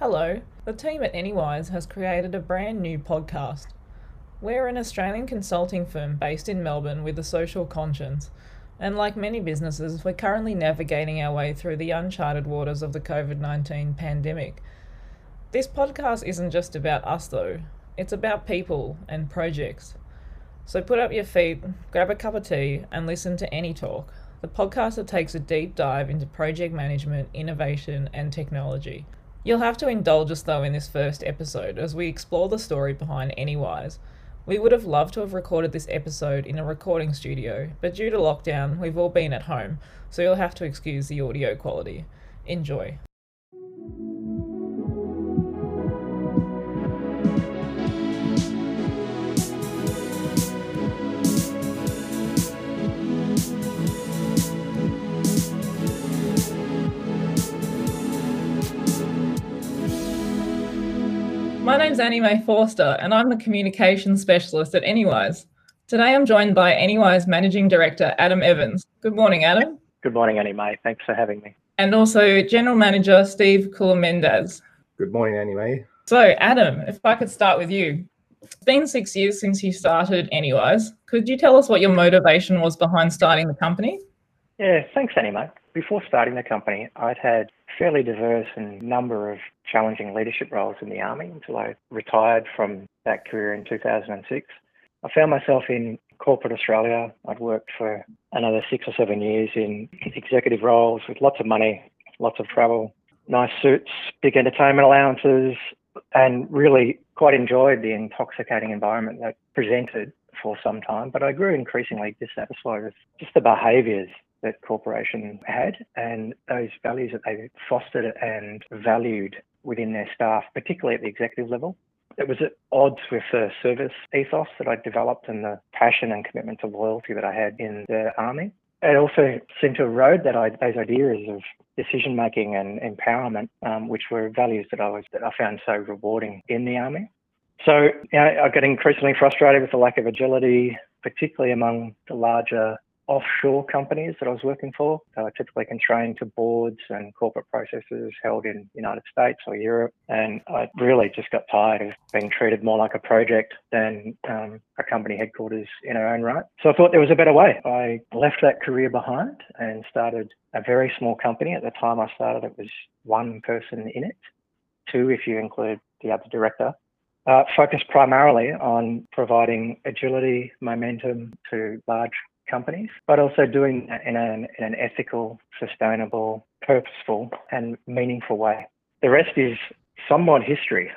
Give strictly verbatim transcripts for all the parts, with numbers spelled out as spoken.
Hello, the team at Anywise has created a brand new podcast. We're an Australian consulting firm based in Melbourne with a social conscience, and like many businesses, we're currently navigating our way through the uncharted waters of the COVID nineteen pandemic. This podcast isn't just about us though, it's about people and projects. So put up your feet, grab a cup of tea, and listen to AnyTalk, the podcast that takes a deep dive into project management, innovation, and technology. You'll have to indulge us though in this first episode as we explore the story behind Anywise. We would have loved to have recorded this episode in a recording studio, but due to lockdown, we've all been at home, so you'll have to excuse the audio quality. Enjoy. My name's Annie Mae Forster, and I'm the Communications Specialist at Anywise. Today I'm joined by Anywise Managing Director, Adam Evans. Good morning, Adam. Good morning, Annie Mae. Thanks for having me. And also General Manager, Steve Kulamendaz. Good morning, Annie Mae. So, Adam, if I could start with you. It's been six years since you started Anywise. Could you tell us what your motivation was behind starting the company? Yeah, thanks, Annie Mae. Before starting the company, I'd had fairly diverse and number of challenging leadership roles in the Army until I retired from that career in two thousand six. I found myself in corporate Australia. I'd worked for another six or seven years in executive roles with lots of money, lots of travel, nice suits, big entertainment allowances, and really quite enjoyed the intoxicating environment that presented for some time. But I grew increasingly dissatisfied with just the behaviours that corporations had and those values that they fostered and valued within their staff, particularly at the executive level. It was at odds with the service ethos that I developed and the passion and commitment to loyalty that I had in the Army. It also seemed to erode that I, those ideas of decision-making and empowerment, um, which were values that I was that I found so rewarding in the Army. So you know, I got increasingly frustrated with the lack of agility, particularly among the larger offshore companies that I was working for. They were typically constrained to boards and corporate processes held in the United States or Europe. And I really just got tired of being treated more like a project than um, a company headquarters in our own right. So I thought there was a better way. I left that career behind and started a very small company. At the time I started, it was one person in it, two if you include the other director. Uh, focused primarily on providing agility, momentum to large companies, but also doing that in an, in an ethical, sustainable, purposeful and meaningful way. The rest is somewhat history.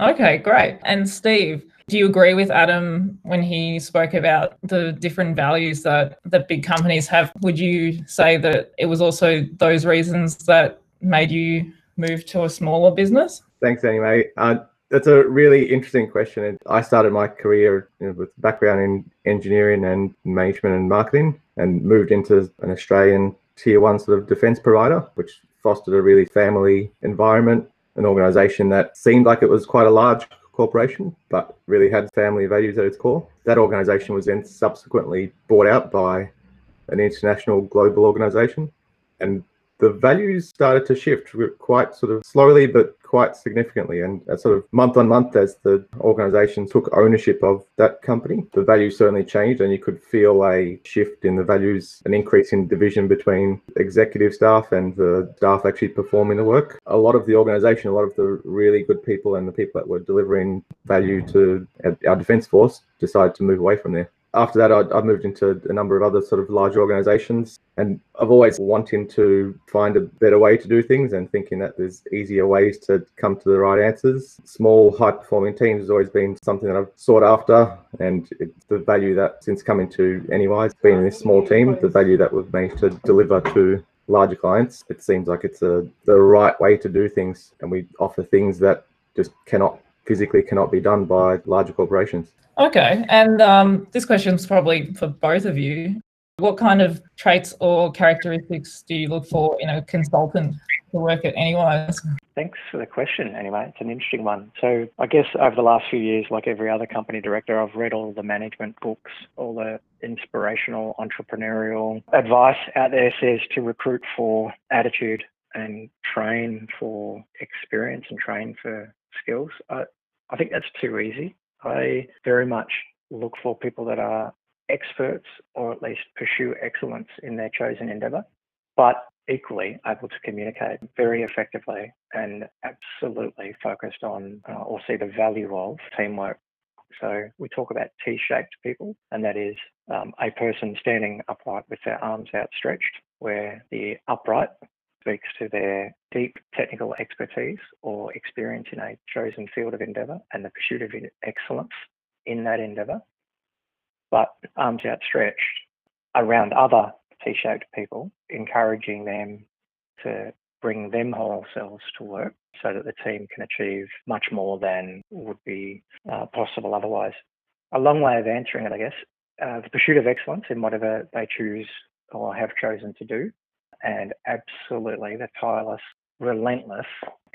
Okay, great. And Steve, do you agree with Adam when he spoke about the different values that, that big companies have? Would you say that it was also those reasons that made you move to a smaller business? Thanks, anyway. Uh, That's a really interesting question. And I started my career with a background in engineering and management and marketing and moved into an Australian tier one sort of defence provider, which fostered a really family environment, an organisation that seemed like it was quite a large corporation, but really had family values at its core. That organisation was then subsequently bought out by an international global organisation. And the values started to shift quite sort of slowly, but quite significantly. And sort of month on month, as the organisation took ownership of that company, the values certainly changed, and you could feel a shift in the values, an increase in division between executive staff and the staff actually performing the work. A lot of the organisation, a lot of the really good people and the people that were delivering value to our Defence Force decided to move away from there. After that, I, I moved into a number of other sort of large organisations, and I've always wanted to find a better way to do things and thinking that there's easier ways to come to the right answers. Small, high-performing teams has always been something that I've sought after, and it's the value that, since coming to Anywise, being in this small team, the value that we've managed to deliver to larger clients, it seems like it's a, the right way to do things, and we offer things that just cannot physically cannot be done by larger corporations. Okay, and um, this question's probably for both of you. What kind of traits or characteristics do you look for in a consultant to work at Anywise? Thanks for the question, anyway. It's an interesting one. So I guess over the last few years, like every other company director, I've read all the management books, all the inspirational, entrepreneurial advice out there says to recruit for attitude and train for experience and train for skills. I, I think that's too easy. I very much look for people that are experts or at least pursue excellence in their chosen endeavour, but equally able to communicate very effectively and absolutely focused on uh, or see the value of teamwork. So we talk about T-shaped people, and that is um, a person standing upright with their arms outstretched, where the upright speaks to their deep technical expertise or experience in a chosen field of endeavour and the pursuit of excellence in that endeavour. But arms outstretched around other T-shaped people, encouraging them to bring them whole selves to work so that the team can achieve much more than would be uh, possible otherwise. A long way of answering it, I guess. Uh, the pursuit of excellence in whatever they choose or have chosen to do, and absolutely the tireless, relentless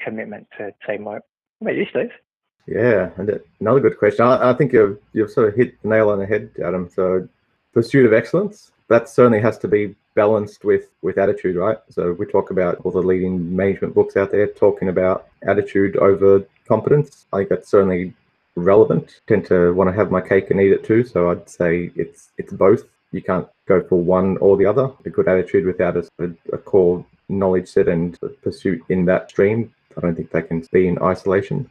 commitment to teamwork. What about you, Steve? Yeah, and another good question. I, I think you've, you've sort of hit the nail on the head, Adam. So pursuit of excellence, that certainly has to be balanced with, with attitude, right? So we talk about all the leading management books out there talking about attitude over competence. I think that's certainly relevant. I tend to want to have my cake and eat it too. So I'd say it's it's both. You can't go for one or the other. A good attitude without a, a core knowledge set and pursuit in that stream, I don't think they can be in isolation.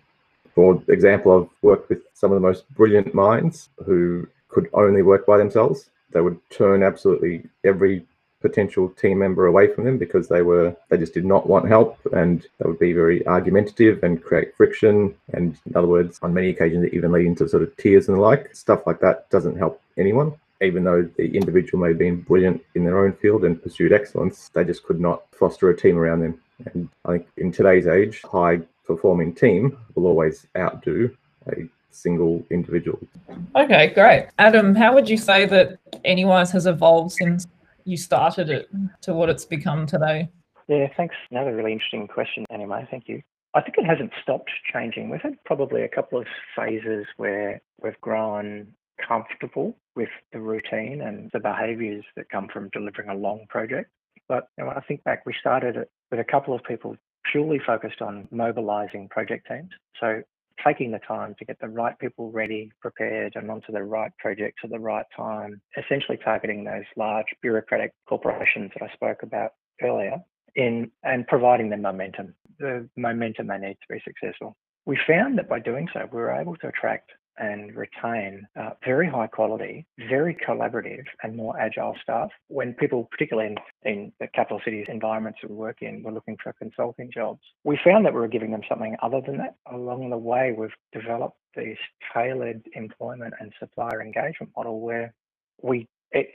For example, I've worked with some of the most brilliant minds who could only work by themselves. They would turn absolutely every potential team member away from them because they were they just did not want help, and they would be very argumentative and create friction, and in other words, on many occasions it even leading to sort of tears and the like. Stuff like that doesn't help anyone. Even though the individual may have been brilliant in their own field and pursued excellence, they just could not foster a team around them. And I think in today's age, high performing team will always outdo a single individual. Okay, great. Adam, how would you say that Anywise has evolved since you started it to what it's become today? Yeah, thanks. Another really interesting question, Annie Mae. Thank you. I think it hasn't stopped changing. We've had probably a couple of phases where we've grown comfortable with the routine and the behaviours that come from delivering a long project. But you know, when I think back, we started it with a couple of people purely focused on mobilising project teams. So taking the time to get the right people ready, prepared, and onto the right projects at the right time, essentially targeting those large bureaucratic corporations that I spoke about earlier in and providing them momentum, the momentum they need to be successful. We found that by doing so, we were able to attract and retain uh, very high quality, very collaborative and more agile staff. When people, particularly in, in the capital cities environments that we work in, were looking for consulting jobs, we found that we were giving them something other than that. Along the way, we've developed these tailored employment and supplier engagement model where we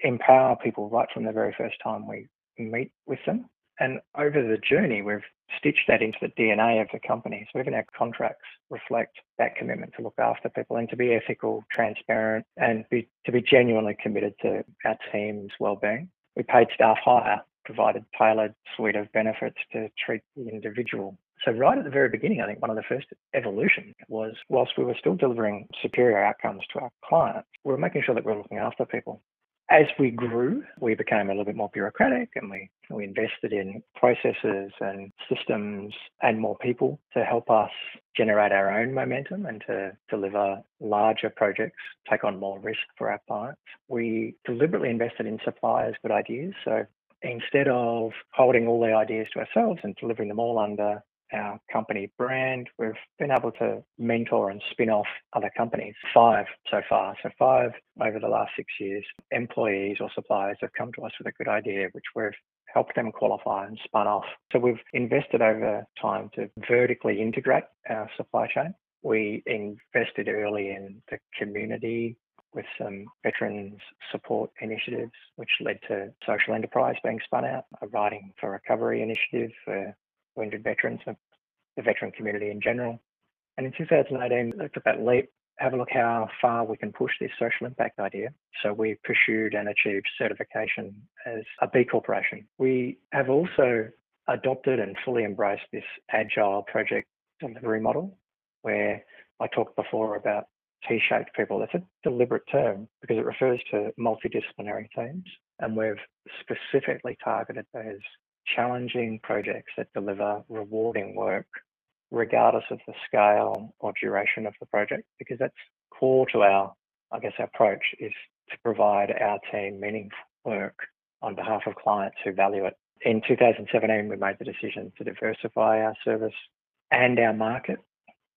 empower people right from the very first time we meet with them. And over the journey, we've stitched that into the D N A of the company. So even our contracts reflect that commitment to look after people and to be ethical, transparent, and be, to be genuinely committed to our team's well-being. We paid staff higher, provided tailored suite of benefits to treat the individual. So right at the very beginning, I think one of the first evolution was whilst we were still delivering superior outcomes to our clients, we were making sure that we were looking after people. As we grew, we became a little bit more bureaucratic, and we, we invested in processes and systems and more people to help us generate our own momentum and to deliver larger projects, take on more risk for our clients. We deliberately invested in suppliers' good ideas. So instead of holding all the ideas to ourselves and delivering them all under our company brand, we've been able to mentor and spin off other companies. Five so far. So five over the last six years, employees or suppliers have come to us with a good idea, which we've helped them qualify and spun off. So we've invested over time to vertically integrate our supply chain. We invested early in the community with some veterans support initiatives, which led to social enterprise being spun out, a Writing for Recovery initiative for wounded veterans, the veteran community in general. And in two thousand eighteen, I took that leap, have a look how far we can push this social impact idea. So we pursued and achieved certification as a B Corporation. We have also adopted and fully embraced this agile project delivery model, where I talked before about T-shaped people. That's a deliberate term because it refers to multidisciplinary teams. And we've specifically targeted those challenging projects that deliver rewarding work, regardless of the scale or duration of the project, because that's core to our, I guess, our approach is to provide our team meaningful work on behalf of clients who value it. In two thousand seventeen, we made the decision to diversify our service and our market.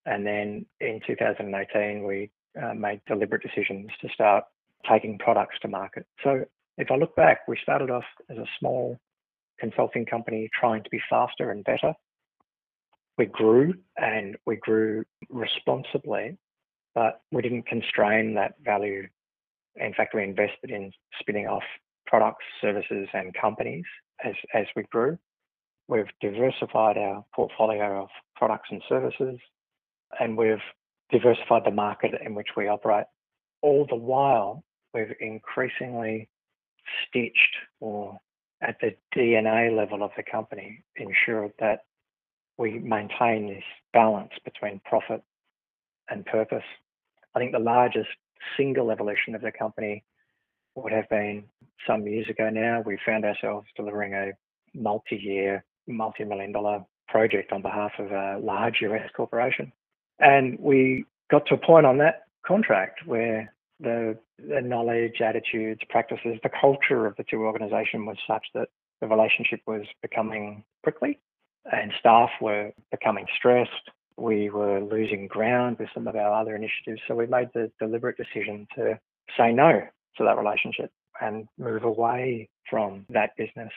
And then in two thousand eighteen, we uh, made deliberate decisions to start taking products to market. So if I look back, we started off as a small consulting company trying to be faster and better. We grew and we grew responsibly, but we didn't constrain that value. In fact, we invested in spinning off products, services, and companies as, as we grew. We've diversified our portfolio of products and services, and we've diversified the market in which we operate. All the while, we've increasingly stitched, or at the D N A level of the company, ensured that we maintain this balance between profit and purpose. I think the largest single evolution of the company would have been some years ago now. We found ourselves delivering a multi-year, multi-million dollar project on behalf of a large U S corporation. And we got to a point on that contract where the, the knowledge, attitudes, practices, the culture of the two organisations was such that the relationship was becoming prickly and staff were becoming stressed. We were losing ground with some of our other initiatives. So we made the deliberate decision to say no to that relationship and move away from that business.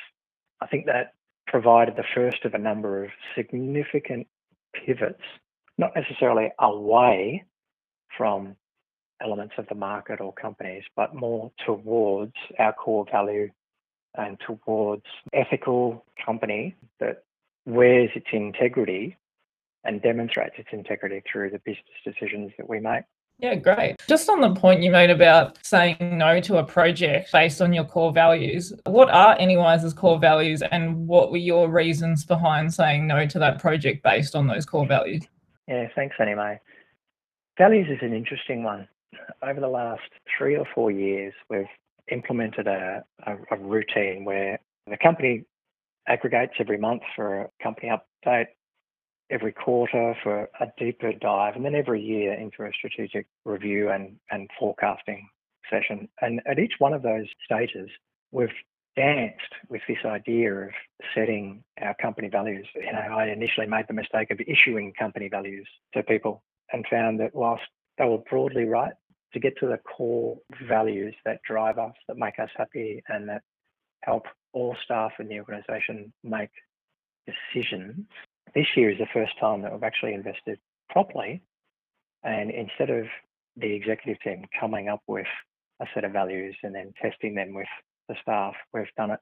I think that provided the first of a number of significant pivots, not necessarily away from elements of the market or companies, but more towards our core value and towards ethical company that wears its integrity and demonstrates its integrity through the business decisions that we make. Yeah, great. Just on the point you made about saying no to a project based on your core values, what are Anywise's core values and what were your reasons behind saying no to that project based on those core values? Yeah, thanks, Annie Mae. Values is an interesting one. Over the last three or four years, we've implemented a, a, a routine where the company aggregates every month for a company update, every quarter for a deeper dive, and then every year into a strategic review and, and forecasting session. And at each one of those stages, we've danced with this idea of setting our company values. You know, I initially made the mistake of issuing company values to people and found that whilst they were broadly right, to get to the core values that drive us, that make us happy, and that help all staff in the organisation make decisions, this year is the first time that we've actually invested properly. And instead of the executive team coming up with a set of values and then testing them with the staff, we've done it.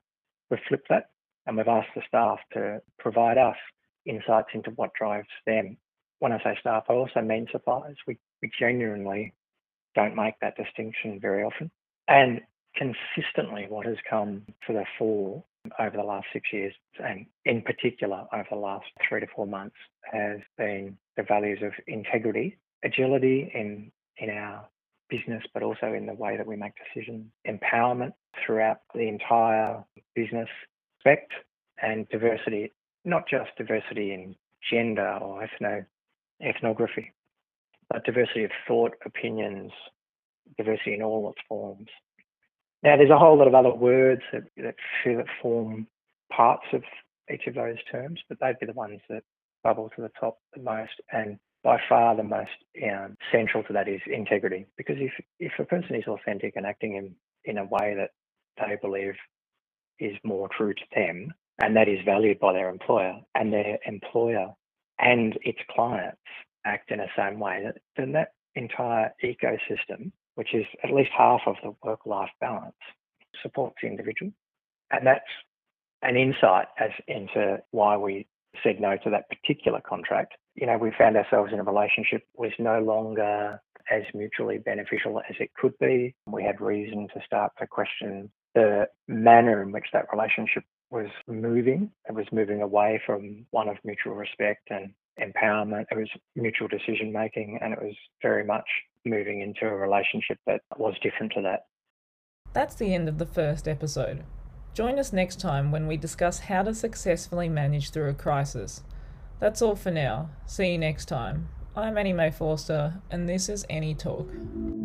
We've flipped that and we've asked the staff to provide us insights into what drives them. When I say staff, I also mean suppliers. We, we genuinely don't make that distinction very often. And consistently, what has come to the fore over the last six years, and in particular over the last three to four months, has been the values of integrity, agility in, in our business, but also in the way that we make decisions, empowerment throughout the entire business, respect and diversity, not just diversity in gender or ethno, ethnography, but diversity of thought, opinions, diversity in all its forms. Now, there's a whole lot of other words that, that, that form parts of each of those terms, but they'd be the ones that bubble to the top the most. And by far the most you know, central to that is integrity. Because if, if a person is authentic and acting in, in a way that they believe is more true to them, and that is valued by their employer, and their employer and its clients act in the same way, then that entire ecosystem, which is at least half of the work-life balance, supports the individual. And that's an insight as into why we said no to that particular contract. You know, we found ourselves in a relationship that was no longer as mutually beneficial as it could be. We had reason to start to question the manner in which that relationship was moving. It was moving away from one of mutual respect and empowerment. It was mutual decision-making, and it was very much moving into a relationship that was different to that. That's the end of the first episode. Join us next time when we discuss how to successfully manage through a crisis. That's all for now. See you next time. I'm Annie Mae Forster, and this is AnyTalk.